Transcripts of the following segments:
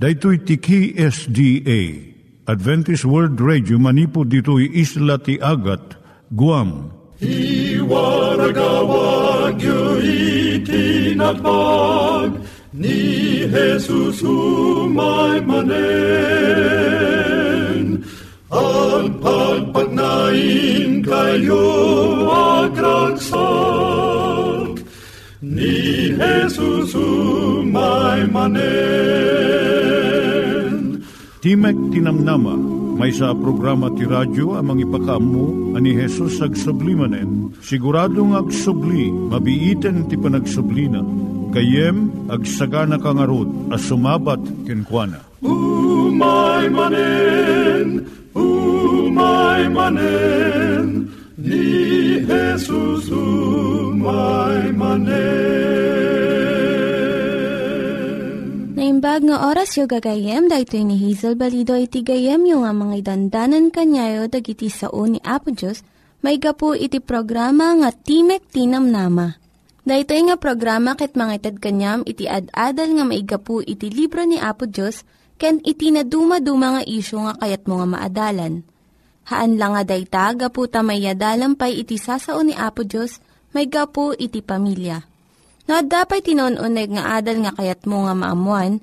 Daitoy tiki SDA, Adventist World Radio, manipod ditoy isla ti Agat, Guam. I waragawag yu itinatpag, ni Jesus umay manen. Ang pagpagnain kayo agkansak, ni Jesus umay manen. Timek Tinamnama, may sa programa ti radyo amang ipakaammo ani Jesus agsublimanen. Siguradong agsubli, mabiiten ti panagsublina. Kayem agsagana kangarot as sumabat kenkwana. Umay manen, ni Jesus umay manen. Naimbag nga oras yung gagayem, dahil ito ni Hazel Balido iti gagayem yung mga dandanan kanyayo dagiti sao ni Apo Diyos, may gapu iti programa nga Timek Tinamnama. Daytoy nga programa ket mangited kanyam iti ad-adal nga maigapu iti libro ni Apo Dios ken iti naduma-duma nga isyu nga kayat mo nga maadalan. Haan lang nga dayta gapu ta mayyadalampay iti sasao ni Apo Dios maigapu iti pamilya. Nadapat tinnoon-uneg nga adal nga kayat mo nga maamuan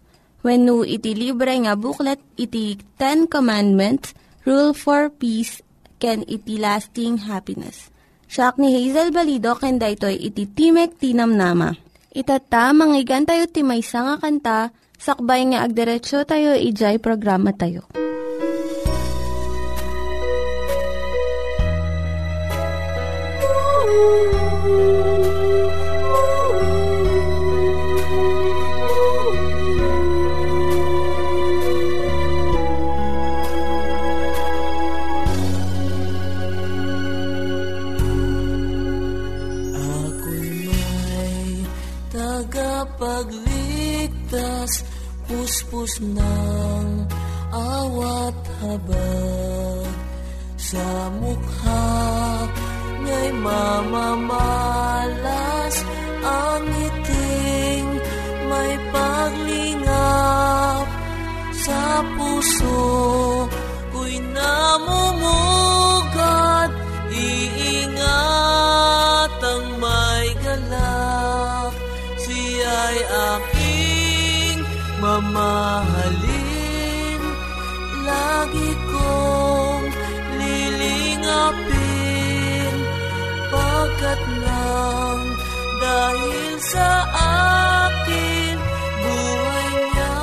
Wenno iti libre nga booklet iti 10 Commandments, Rule for Peace, ken iti Lasting Happiness. Siak ni Hazel Balido ken daytoy iti Timek Tinamnama. Itata, manggigan tayo timaysa nga kanta, sakbay nga agderetsyo tayo, ijay programa tayo. Pagligtas, puspos ng awat habag sa mukha nga'y mamamalas ang ngiting may paglingap sa puso ko'y namumugat, iingat ang may galak. Ay aking mamahalin, lagi kong lilingapin, pagkat lang dahil sa akin buhay niya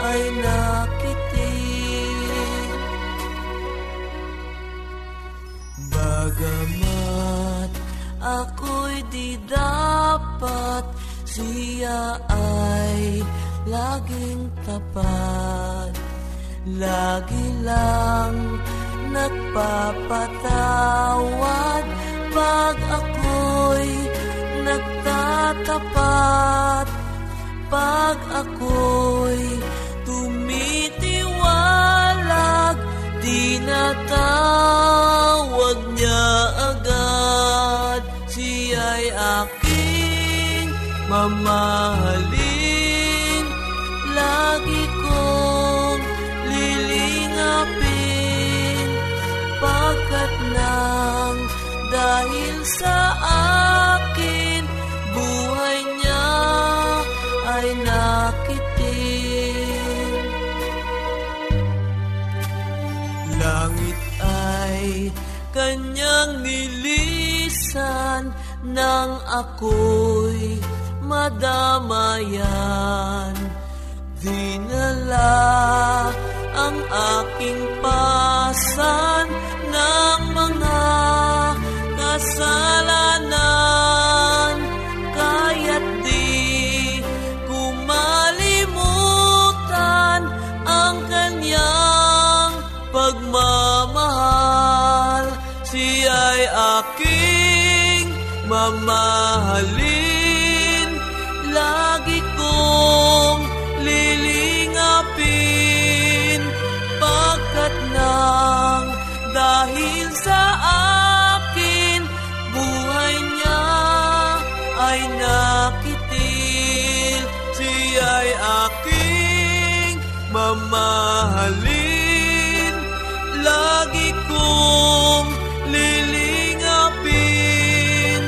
ay nakitin. Bagamat ako'y di dapat, siya ay laging tapat, lagi lang nagpapatawad pag ako'y nagtatapat, pag ako'y tumitiwalag, tinatawag niya agad, siya'y mamahalin, lagi kong lilingapin, pagkat lang dahil sa akin buhay niya ay nakitin. Langit ay kanyang nilisan nang ako'y madamayan, dinala ang aking pasan ng mga kasalanan, kaya't di kumalimutan ang kanya. aking mamahalin, lagi kong lilingapin, pagkat nang dahil sa akin, buhay niya ay nakitil, siya'y aking mamahalin. Lagi kong lilingapin,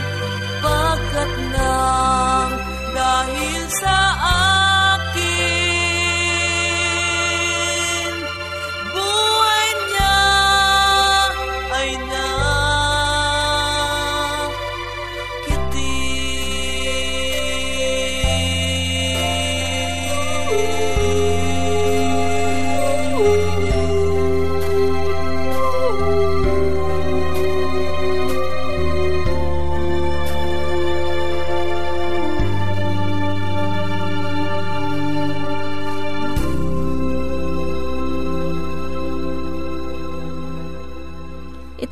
pagkat nang dahil sa akin, buhay niya ay nakitin.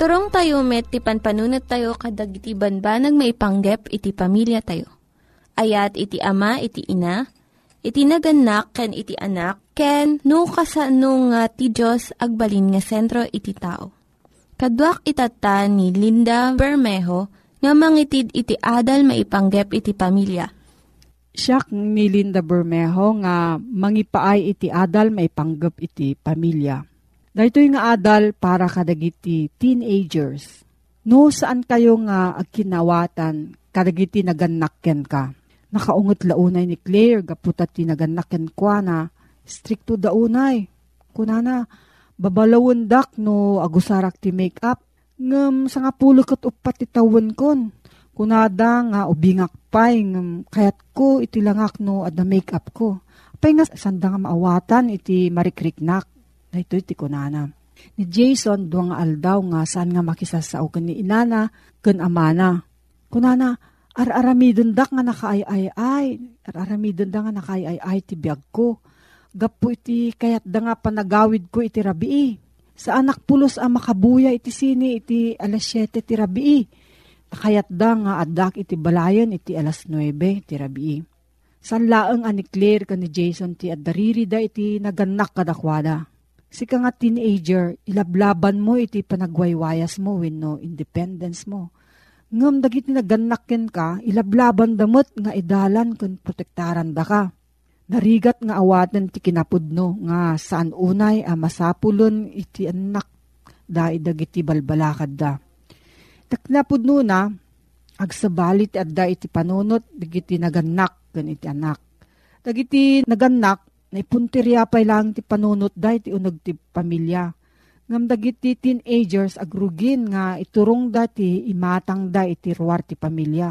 Turong tayo met, ti panpanunat tayo kadag iti banbanag maipanggep iti pamilya tayo. Ayat iti ama, iti ina, iti naganak, ken iti anak, ken no kasano nga ti Diyos agbalin nga sentro iti tao. Kaduak itata ni Linda Bermejo nga mangitid iti adal maipanggep iti pamilya. Siya ni Linda Bermejo nga mangipaay iti adal maipanggep iti pamilya. Daytoy nga adal para kadagiti teenagers. No saan kayo nga agkinawatan kadagiti nagannakken ka. Nakaungot launay ni Claire gaputat ti nagannakken kwa na strikto daunay. Kunana babalawon dak no agusarak ti makeup ngem sangapulo ket upat ti tawen kon. Kunada nga ubingak pay ngem kayat ko iti langak no adda makeup ko. Apay nga sanda nga maawatan iti marikriknak. Na ito iti kunana. Ni Jason, duwang aldaw nga saan nga makisasao ka ni inana, kun amana. Kunana, ar-aramidundak nga nakaay-ay-ay, ar-aramidundak nga nakaay-ay-ay ti biyag ko. Gapu iti kayat da nga panagawid ko iti rabii. Sa anak pulos ang makabuya iti sini iti alas 7 ti rabii. Kayat da nga adak iti balayan iti alas 9 ti rabii. San laeng ani Claire ka ni Jason ti adariri da iti naganak kadakwada. Sika nga teenager, ilablaban mo iti panagwaywayas mo wenno independence mo. Ngam dagiti nagannakken ka, ilablaban damot nga idalan kun protektaran da ka. Narigat nga awaten ti kinapudno nga saan unay a masapulon iti anak da idagiti balbalakad da. Taknapudno na agsabalit adda iti panunot dagiti nagannak kun iti anak. Dagiti nagannak naipuntirya pay lang ti panunot da iti uneg ti pamilya. Ngam dagiti teenagers agrugin nga iturong da ti imatang da iti ruar ti pamilya.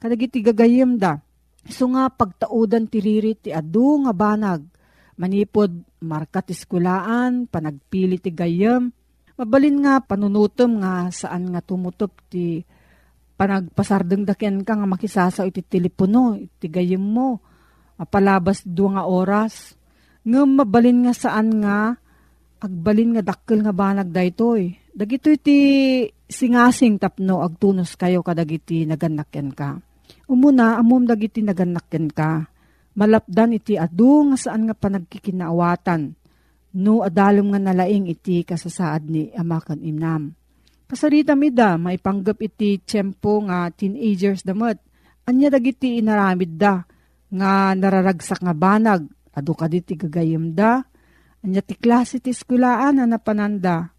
Kadagiti gagayem da. So nga pagtaudan ti riri ti adu nga banag. Manipod markat iskulaan, panagpili ti gayem. Mabalin nga panunutom nga saan nga tumutop ti panagpasardeng daken ka nga makisasaw iti telepono, iti gayem mo. Mapalabas doon nga oras, nga mabalin nga saan nga, agbalin nga dakkel nga banag daytoy. Dagitoy ti singasing tapno, agtunos kayo kadagiti nagannakken ka. Umuna, amom dagiti nagannakken ka. Malapdan iti adu nga saan nga panagkikinaawatan, no adalom nga nalaing iti kasasaad ni amakan imnam. Kasarita mida, maipanggap iti tiyempo nga teenagers damat. Anya dagiti inaramid da, nga nararagsak nga banag, adu ka diti gagayem da, anya ti klase ti eskulaan na napananda,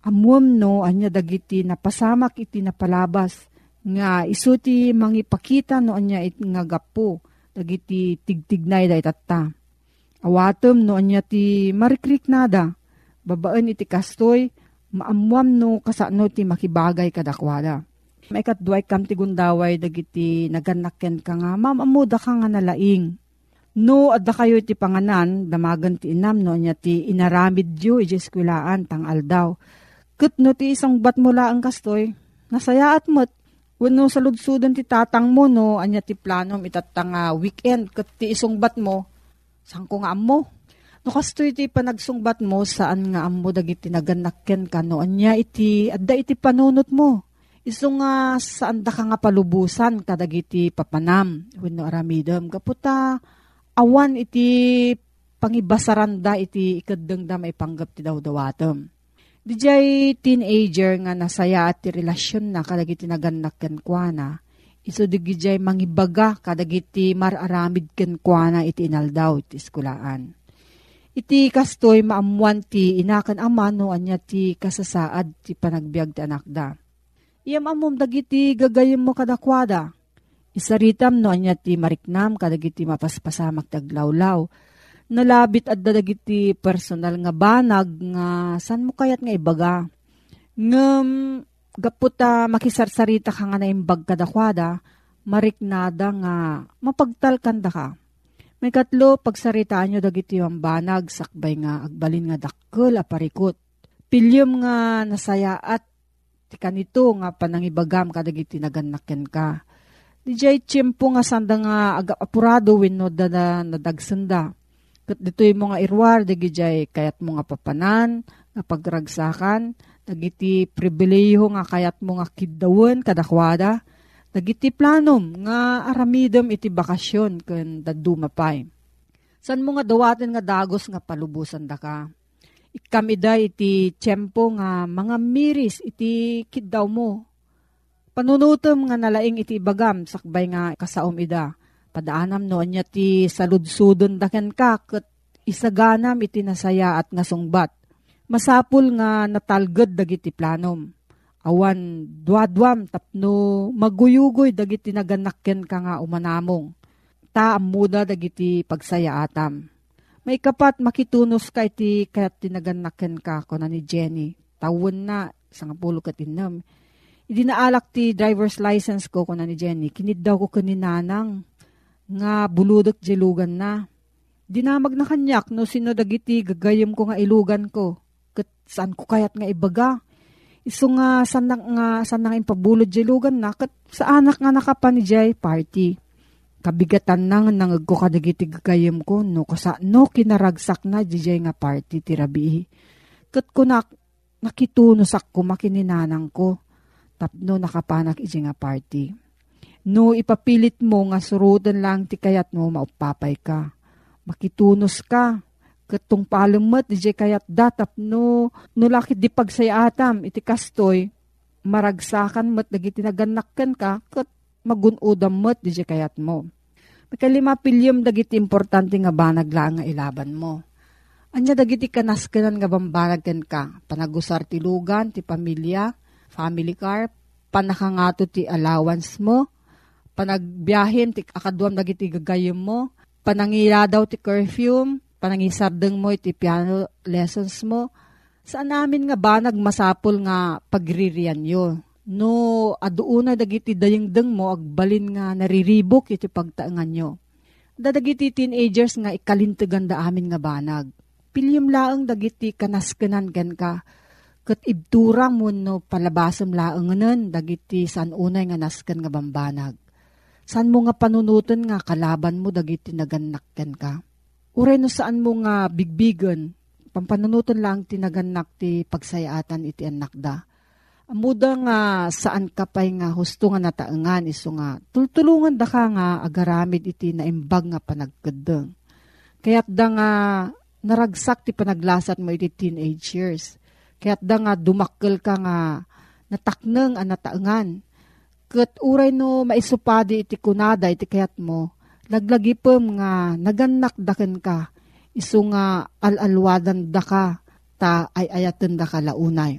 amuam no, anya dagiti napasamak iti napalabas, nga isu ti mangipakita no, anya iti nga gapo, dagiti tigtignay da itata. Awatem no, anya ti marikriknada, babaen iti kastoy, maamuam no, kasano ti makibagay kadakwada. Maikatduay kam ti gundaway dagiti nagannakken ka nga, mamamuda ka nga nalaing. No, adda kayo ti panganan, damagan ti inam, no, nya ti inaramid yu, ijeskulaan, tangal daw. Ket no, ti isang bat mula ang kastoy, nasayaat mo't, wano sa ludsudan ti tatang mo, no, anya ti planom itatang weekend, ket ti isang bat mo, saan ko nga mo? No, kastoy ti panagsungbat mo, saan nga mo dagiti nagannakken ka, no, anya iti, adda iti panunot mo. Iso nga saan da ka nga palubusan kadagiti papanam. Wenno aramidem kaputa awan iti pangibasaranda iti ikaddengda maipanggap ti dawdawatem. Dijay teenager nga nasaya at ti relasyon na kadagiti nagannak ken kuana. Iso digijay mangibaga kadagiti mararamid ken kuana iti inaldaw iti eskulaan. Iti kastoy maamuan ti inakan ama no anya ti kasasaad ti panagbiag ti anakda. Iyam amom dagiti gagayem mo kadakwada. Isaritam no anya ti mariknam kadagiti mapaspasamak taglawlaw. Nalabit adda dagiti personal nga banag nga san mo kayat nga ibaga. Ngem gaputa makisarsarita ka nga na imbag kadakwada, mariknada nga mapagtalkanda ka. May katlo pagsaritaan nyo dagiti yung banag sakbay nga agbalin nga dakkel aparikot. Pilyem nga nasaya at tika nito nga panangibagam kadagiti nagannaken ka. Dijay tiyempo nga sanda nga agapurado wenno da nadagsenda. Ket ditoy mo nga irwar digijay kayat mo nga papanan, nga pagragsakan, dagiti pribilehiyo nga kayat mo nga kiddawen kadakwada, dagiti planom nga aramidem iti bakasyon ken daduma pay. San mo nga dawaten nga dagos nga palubusan da ka? Ikamida iti tiyempo nga mga miris iti kiddaw mo. Panunutom nga nalaing iti bagam sakbay nga kasaom ida. Padaanam noon niya ti saludsudon daken ka ket isaganam iti nasaya at nasungbat. Masapul nga natalged dagiti planom. Awan duadwam tapno maguyugoy dagiti naganakken ka nga umanamong. Taam muda dagiti pagsayaatam. May kapat makitunos ka iti kayat tinaganaken ka ko na ni Jenny. Tawon na, 19. Idinaalak ti driver's license ko na ni Jenny. Kiniddaw ko kaninanang nga buludok jelugan na. Dinamag na kanyak no sino dagiti gagayem ko nga ilugan ko. Ket saan ko kayat nga ibaga? Iso nga sanang impabulod jelugan na. Ket sa anak nga nakapan ni Jay party. Kabigatan na nga nangag ko kadagiti gagayem ko no kasa no kinaragsak na dijay nga party tirabi. Ket kunak nakitunosak ko makininanang ko tapno nakapanak ijay nga party. No ipapilit mo nga surutan lang ti kayat mo maupapay ka. Makitunos ka ketong palumet dijay kayat da tapno no lakit di pagsayaatam iti kastoy maragsakan met dagiti nagannakken ka ket magunudam met dijay kayat mo. Makalima pilyem dagiti importante nga banag lang nga ilaban mo. Anya dagiti kanaskenan nga bambanagken ka, panagusar ti lugan, ti pamilya, family car, panakangato ti allowance mo, panagbiyahem ti akaduam dagiti gagayem mo, panangiradaw ti curfew, panangisardeng mo iti piano lessons mo. Saan namin nga banag masapol nga pagririan yo. No, aduuna dagiti dayengdeng mo agbalin nga nariribok iti pagtaengan nyo. Dadagiti teenagers nga ikalintegan da amin nga banag. Pilyem laeng dagiti kanaskenan ken ka. Ket ibturang mo no palabasem laenganen dagiti san unay nga nasken nga bambanag. San mo nga panunutan nga kalaban mo dagiti nagannakken ka? Uray no saan mo nga bigbigen pampanunutan lang tinagannak ti pagsayaatan iti annakda. Amuda nga saan ka pay nga husto nga nataengan iso nga tultulungan da ka nga agaramid iti naimbag nga panagkeddeng. Kaya't da nga naragsak ti panaglasat mo iti teenage years. Kaya't da nga dumakkel ka nga natakneng ang nataengan. Ket uray no maisupadi iti kunada iti kayat mo, laglagipem nga nagannak daken ka iso nga alalwadan da ka ta ay ayaten da ka launay.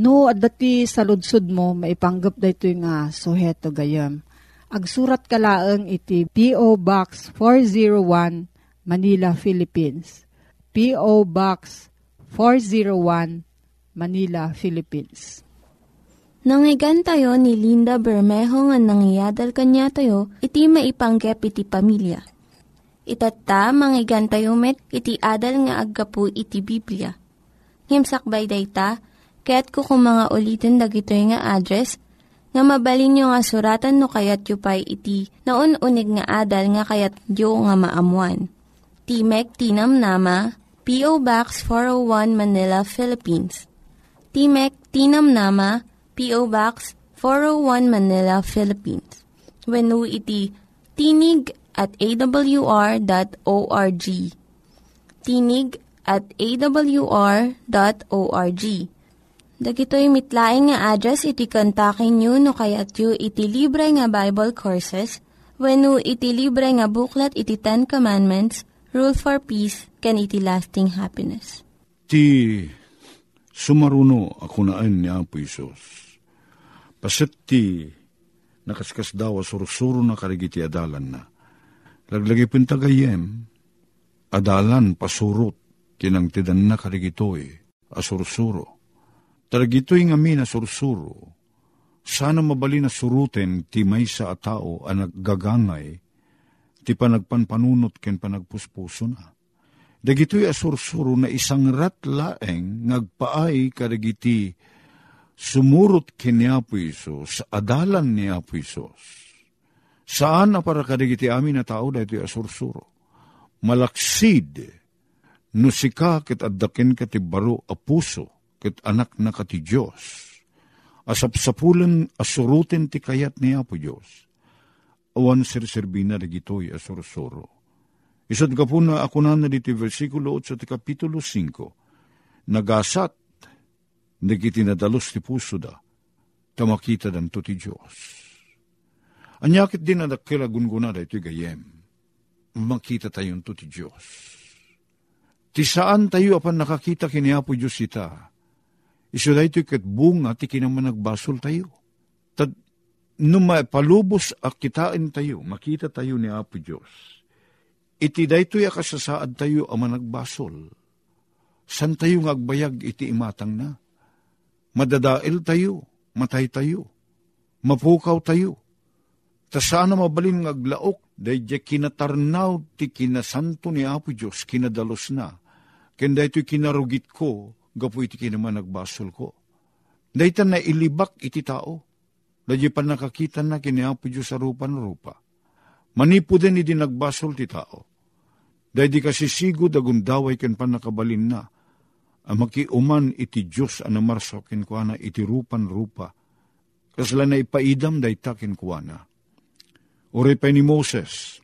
No, adati sa ludsud mo, maipanggap da ito nga suheto gayam. Agsurat ka laeng iti P.O. Box 401, Manila, Philippines. P.O. Box 401, Manila, Philippines. Nangyigan tayo ni Linda Bermejo nga nangyadal kanya tayo, iti maipanggap iti pamilya. Itata, mangyigan tayo met, iti adal nga aggapu iti Biblia. Ngimsakbay day ta, kaya't kukumanga ulitin dagito nga address nga mabalin nyo nga suratan no kayat yu pa'y iti na unig nga adal nga kayat yu nga maamuan. Timek Tinamnama, P.O. Box 401 Manila, Philippines. Timek Tinamnama, P.O. Box 401 Manila, Philippines. Wenno iti tinig@awr.org. Tinig@awr.org. Dagitoy mitlaing nga address iti kontakin nyo no kayat yu iti libre nga Bible Courses wenno iti libre nga buklat iti Ten Commandments, Rule for Peace, can iti lasting happiness. Ti sumaruno ako naan ni Apo Isos. Pasit ti nakaskas daw surusuro na karigiti adalan na. Laglagi pintagayem, adalan pasurot tinang tidan na karigitoy asurusuro. Taragito'y ngamin na sursuro, sana mabali na suruten ti maysa a tao a naggagangay, ti panagpanpanunot ken panagpuspuso na. Dagito'y asursuro na isang ratlaeng ngagpaay karagiti sumurot ken ni Apo Isos, adalan ni Apo Isos. Saan na para karagiti amin na tao dahito'y asursuro? Malaksid, nusika ket addaken ket ti baro a puso, ket anak na ka ti Diyos, asapsapulan asurutin ti kayat ni Apo Diyos, awan sirsirbina dagitoy asursuro. Isod ka po na ako na dito versikulo 8 ti kapitulo 5, nagasat, nagitinadalos ti puso da, tamakita dan to ti Diyos. Anyakit din adakila gunguna da ito gayem, makita tayon to ti Diyos. Ti saan tayo apan nakakita kini Apo Diyos ita, iso da ito'y katbunga, ti kinaman nagbasol tayo. Tad, nung mapalubos akitain tayo, makita tayo ni Apo Diyos, iti da ito'y akasasaad tayo ama nagbasol. San tayo ngagbayag iti imatang na? Madadail tayo, matay tayo, mapukaw tayo. Tas saan na mabalin ngaglaok, dahil di kinatarnaw, ti kinasanto ni Apo Diyos, kinadalos na. Kanda ito'y kinarugit ko, gapu iti kinaman nagbasol ko. Daitan na ilibak iti tao. Daitan nakakita na kiniapo Diyos sa rupa. Manipo din iti nagbasol ti tao. Daitan kasi sigod agundaway ken panakabalin na. Amakiuman iti Diyos anamarso kinkwana iti rupan-rupa. Kasla na ipaidam daitan kinkwana. Uri pa ni Moses,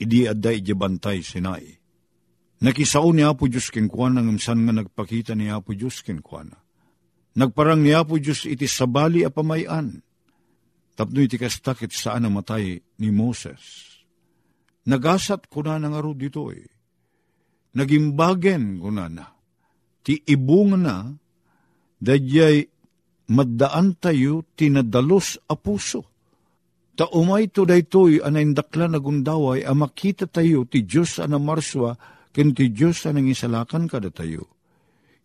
idi aday jabantay Sinai. Nakisao ni Apo Diyos kinkwana ngamsan nga nagpakita ni Apo Diyos kinkwana. Nagparang ni Apo Diyos iti sabali a pamayan. Tapno iti kastakit saan namatay ni Moses. Nagasat ko na nangaro dito eh. Nagimbagen ko na. Ti ibung na, dadyay maddaan tayo tinadalos a puso. Taumay to daytoy anayndakla nagundaway a makita tayo ti Diyos anamarswa kinti Diyos na nangisalakan kada tayo,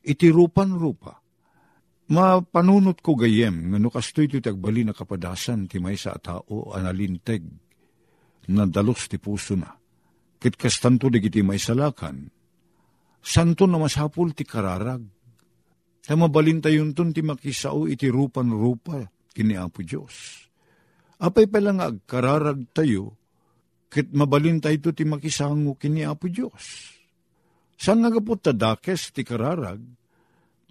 iti rupan-rupa. Mapanunot ko gayem, nga nukastoy iti tagbali na kapadasan, ti maysa a tao, analinteg, na dalos ti puso na. Kitkastanto digiti maysalakan, santo na masapul ti kararag, na mabalintayon ton ti makisao iti rupan-rupa, kini Apo Diyos. Apay pala nga agkararag tayo, kit mabalintay to ti makisango kini Apo Diyos. San nagapot tadakes ti kararag,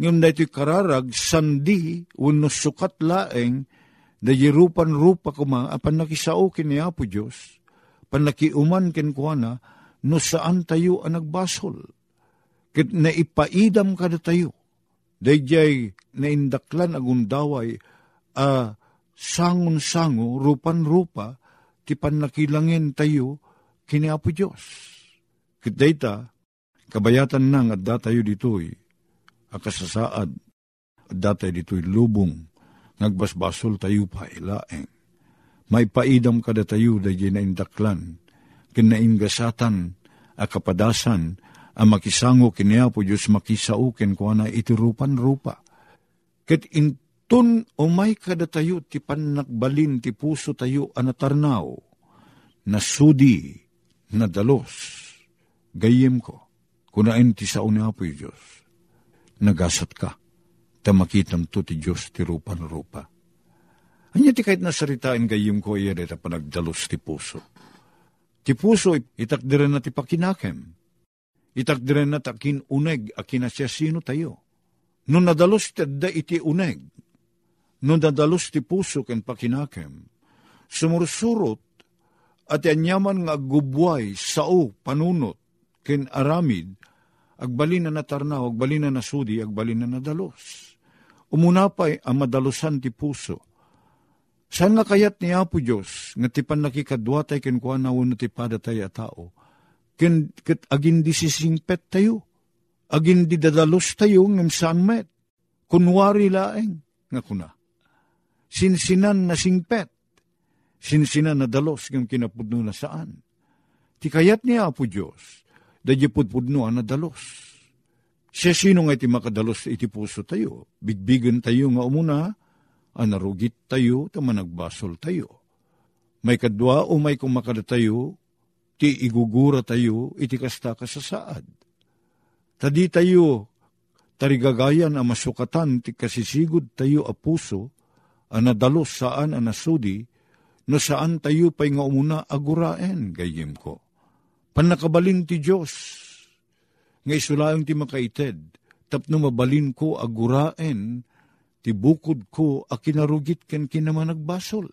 ngayon na ito'y kararag, sandi, wano sukat laeng, da yerupan-rupa kuma, apan nakisao kini Apo Diyos, panakiuman kinkwana, no saan tayo ang nagbasol. Kit naipaidam kada tayo, dayjay naindaklan agundaway, sangon-sango, rupan-rupa, ti panakilangin tayo kini Apo Diyos. Ket dayta, kabayatan nang adda tayo ditoy, akasasaad, adda tayo ditoy lubong, nagbasbasol tayo pa ilaeng. May paidam kada tayo dayjay naindaklan, kinaingasatan, akapadasan, ang makisango kini Apo Diyos makisao kenkwana iti rupan-rupa. Ket tun umay kada tayo, ti panakbalin, ti puso tayo, anatarnaw, nasudi, nadalos, gayem ko, kunain ti sao ni Apo Diyos, nagasat ka, tamakitam to ti Diyos, ti rupan-rupa. Anya ti kahit nasaritain gayem ko, iyan ita panagdalos ti puso. Ti puso, itakdiran na ti pakinakem, itakdiran na takin uneg, akinasya sino tayo. Nung nadalos ti adda iti uneg, no dadalus ti puso ken pakinakem, sumursurot at anyaman nga agubway sao panunot ken aramid, agbalin na natarnaw, agbalin na nasudi, agbalin na nadalos. Umunapay ang madalusan ti puso. Saan nga kayat ni Apo Diyos, nga tipan nakikadwatay ken kuan nauna ti padatay a tao, ken ket agin di sisingpet tayo, agin di dadalos tayo ngem saan met, kunwari laeng, nga kuna. Sinsinan na singpet, sinsinan na dalos, ngam kinapudno na saan. Tikayat ni Apo Diyos, dadya pudpudno na dalos. Siya sino nga iti makadalos iti puso tayo, bigbigan tayo nga umuna, anarugit tayo, tamanagbasol tayo. May kadwa o may kumakada tayo, ti igugura tayo, iti kasta kasasaad. Tadi tayo, tarigagayan ang masukatan, ti kasisigod tayo a puso, anadalos saan anasudi, no saan tayo pa'y nga umuna aguraen, gayim ko. Panakabalin ti Diyos, ngay sulayang ti makaited, tapno mabalin ko aguraen, ti bukod ko a kinarugit ken kinamanagbasol.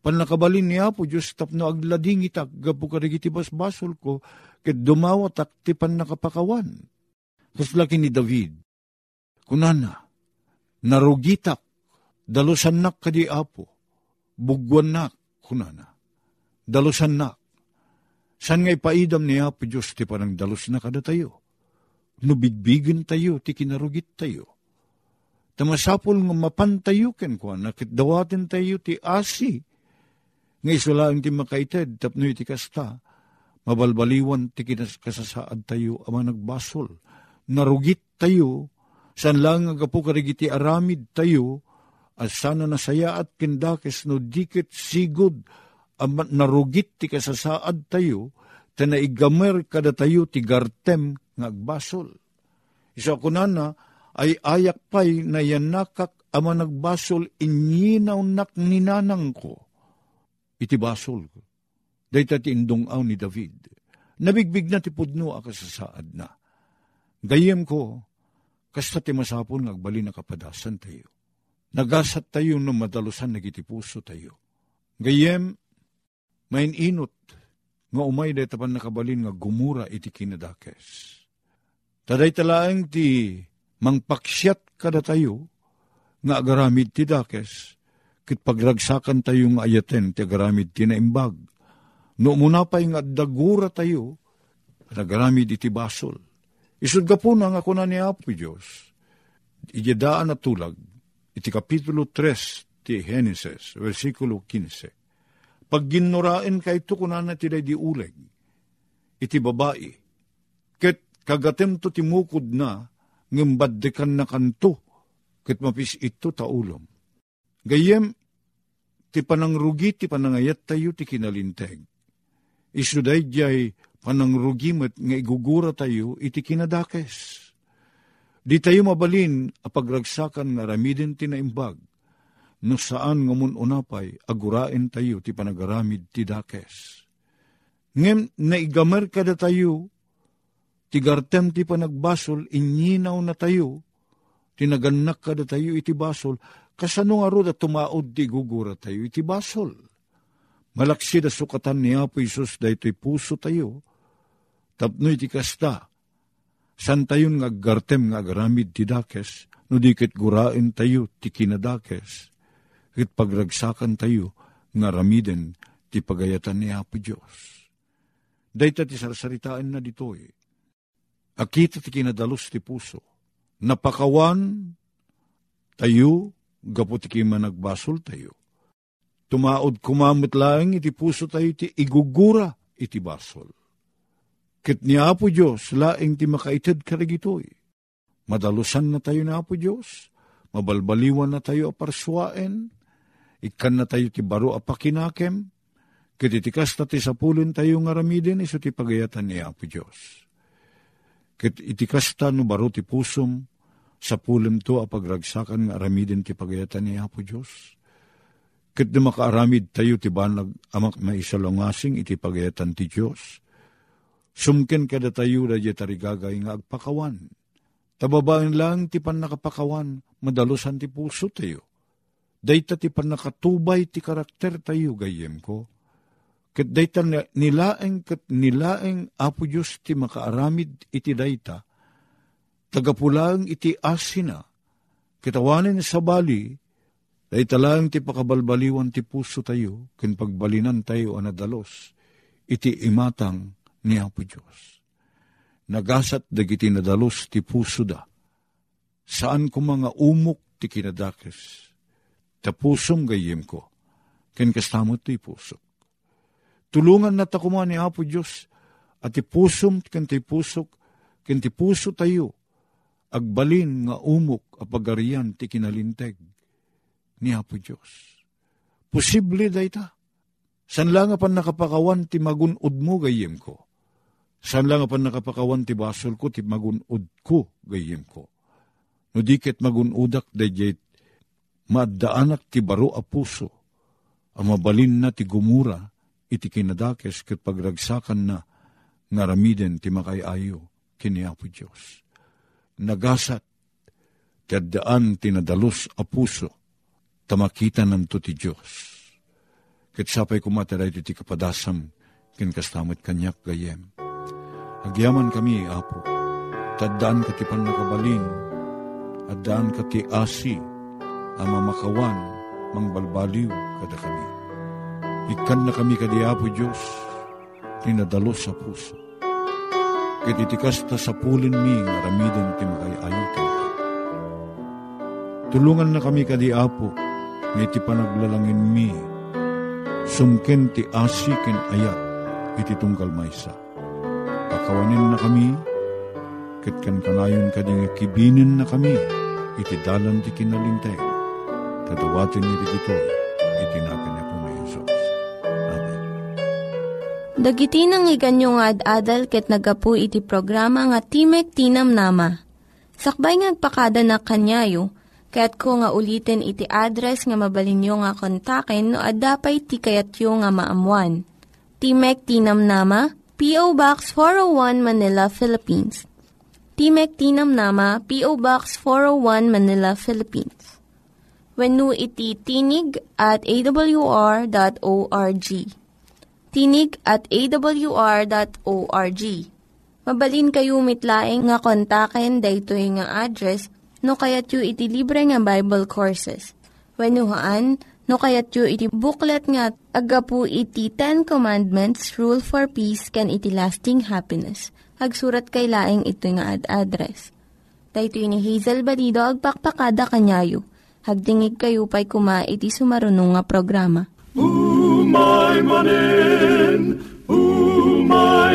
Panakabalin ni Apo Diyos, tapno aglading itak, gapu karigiti basbasol ko, ket dumawa tak ti panakapakawan. Kaslaki ni David, kunana, narugitak, dalusan nak kadi Apo, bugwan nak, kunana, dalusan nak. San nga ipaidam ni Apo Diyos, ti parang dalos na kada tayo. Nubigbigan tayo, ti kinarugit tayo. Tamasapol nga mapan tayo, kenkwa, nakitdawatin tayo, ti asi. Nga isulaang ti makaited, tapno iti kasta, mabalbaliwan, ti kinakasasaad tayo, ama nagbasol. Narugit tayo, san lang agapukarigiti aramid tayo, at sana nasaya at kindakes no dikit sigod, amat narugit ti kasasaad tayo, tanaigamer kada tayo ti gartem ngagbasol. Isa kunana, ay ayak pa'y nayanakak ama nagbasol inyinaw nak ninanang ko. Iti basol ko. Dayta ti indungaw ni David. Nabigbig na ti pudno a kasasaad na. Gayem ko, kasta ti masapon ngagbali na kapadasan tayo. Nagasat tayo no madalusan nagitipuso tayo. Gayem, main inot nga umay day tapan nakabalin nga gumura iti kinadakes. Taday talaang ti mangpaksyat kada tayo nga agaramid ti dakes, kit pagragsakan tayo nga ayaten ti agaramid ti naimbag. No munapay nga dagura tayo, agaramid iti basol. Isudgapuna nga kuna ni Apo Diyos, ijadaan na tulag, iti Kapitulo 3 ti Genesis, versikulo 15. Pag ginnurain ka ito, kunan na tila'y di uleg, iti babae, ket kagatem to timukod na, ngembaddekan na kanto, ket mapis ito taulom. Gayem, ti panangrugi, ti panangayat tayo, ti kinalinteg. Isuday jay, panangrugimat nga igugura tayo, iti kinadakes. Di tayo mabalin a pagragsakan nga ramidin tinaimbag, no saan ngamununapay, agurain tayo, ti panagaramid ti dakes. Ngem naigamer kada tayo, ti gartem ti panagbasol, inyinaw na tayo, tinaganak kada tayo, iti basol, kasano nga roda tumaod ti gugura tayo, iti basol. Malaksi na sukatan ni Apo Isus, daytoy puso tayo, tapno iti kasta, san tayon nga gartem nga agaramid ti dakes, no dikit gurain tayo ti kinadakes, ket pagragsakan tayo nga ramiden ti pagayatan ni Apo Diyos. Dayta ti sarsaritaan na ditoy, akita ti kinadalos ti puso, napakawan tayo, gapu ti managbasol tayo. Tumaod kumamit laeng iti puso tayo, ti igugura iti basol. Ket ni Apo Diyos, laeng ti makaited karagitoy. Madalusan na tayo na Apo Diyos, mabalbaliwan na tayo aparsuaen, ikan na tayo ti baro apakinakem, ket itikas na ti sapulin tayo nga ramiden, iso ti pagayatan ni Apo Diyos. Ket itikas na no baro ti pusom, sapulin to apagragsakan nga ramiden ti pagayatan ni Apo Diyos. Ket na makaaramid tayo ti banag amak maisalungasing iti pagayatan ti Diyos. Sumken kada tayo da jetarigagay nga agpakawan. Tababain lang ti pan nakapakawan, madalusan ti puso tayo. dayta ti panakatubay ti karakter tayo gayem ko. Ket dayta nilaeng ket nilaeng Apo Dios ti makaaramid iti dayta. Tagapulang iti asina. Kitawanin sa bali, dayta lang ti pakabalbaliwan ti puso tayo, ken pagbalinan tayo anadalos, iti imatang ni Apo Dios. Nagasat dagiti nadalos ti puso da, saan ko mga umok ti kinadakes, tapusom gayem ko, ken kastamot ti puso. Tulungan na takuma ni Apo Dios, at ti pusom ken ti pusok, ken ti puso tayo, agbalin nga umok apagarian ti kinalinteg ni Apo Dios. Posible dayta. San lang apan nakapakawan ti magunod mo gayem ko. San lang apan nakapakawan ti basol ko ti magunod ko gayem ko. No diket magunodak dayjay maddaanak ti baro a puso. Ang mabalin na ti gumura iti kinadakes ket pagragsakan na nga ramiden ti makayayo kini Apo Dios. Nagasat ti addaan ti nadalos a puso. Tamakita nanto ti Diyos. Kitsapay kumataray ti kapadasam, kinkastamot kanyak gayem. Agyaman kami, Apo, taddaan ka ti panakabalin, addaan ka ti asi, ama makawan, mangbalbaliw kada kami. Ikan na kami kadi, Apo Diyos, tinadalo sa puso. Kititikas ta sa pulin mi, naramidin ti makayayikan. Tulungan na kami kadi, Apo, iti panaglalangin mi, sumken ti asi ken ayat, iti tunggal maysa. Pakawanin na kami, kitkan kanayon kadi nga kibinin na kami, iti dalan ti kinalinteg, tatawatin iti gitoy, iti nakanapong na Yesus. Amen. Dagiti nangyiganyo nga ad-adal ket nagapu iti programa nga Timek Tinamnama. Sakbay ngagpakada na kanyayo, kaya't ko nga ulitin iti address nga mabalinyo nga kontaken no addapay ti kayatyo nga maamuan. Timek Tinamnama, P.O. Box 401 Manila, Philippines. Timek Tinamnama, P.O. Box 401 Manila, Philippines. Wenno iti tinig@awr.org. Tinig@awr.org. Mabalin kayo mitlaeng nga kontaken daytoy nga address no kayat yu iti libre nga Bible Courses. Wenno haan, no kayat yu iti booklet nga agapu iti 10 Commandments, Rule for Peace, can iti lasting happiness. Hagsurat kay laing ito nga address. Daytoy ni Hazel Balido, agpakpakada kanyayo. Hagdingig kayo pa'y kuma iti sumarunong nga programa. Umay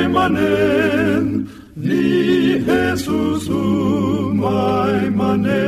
manen, ni Jesus umay manen.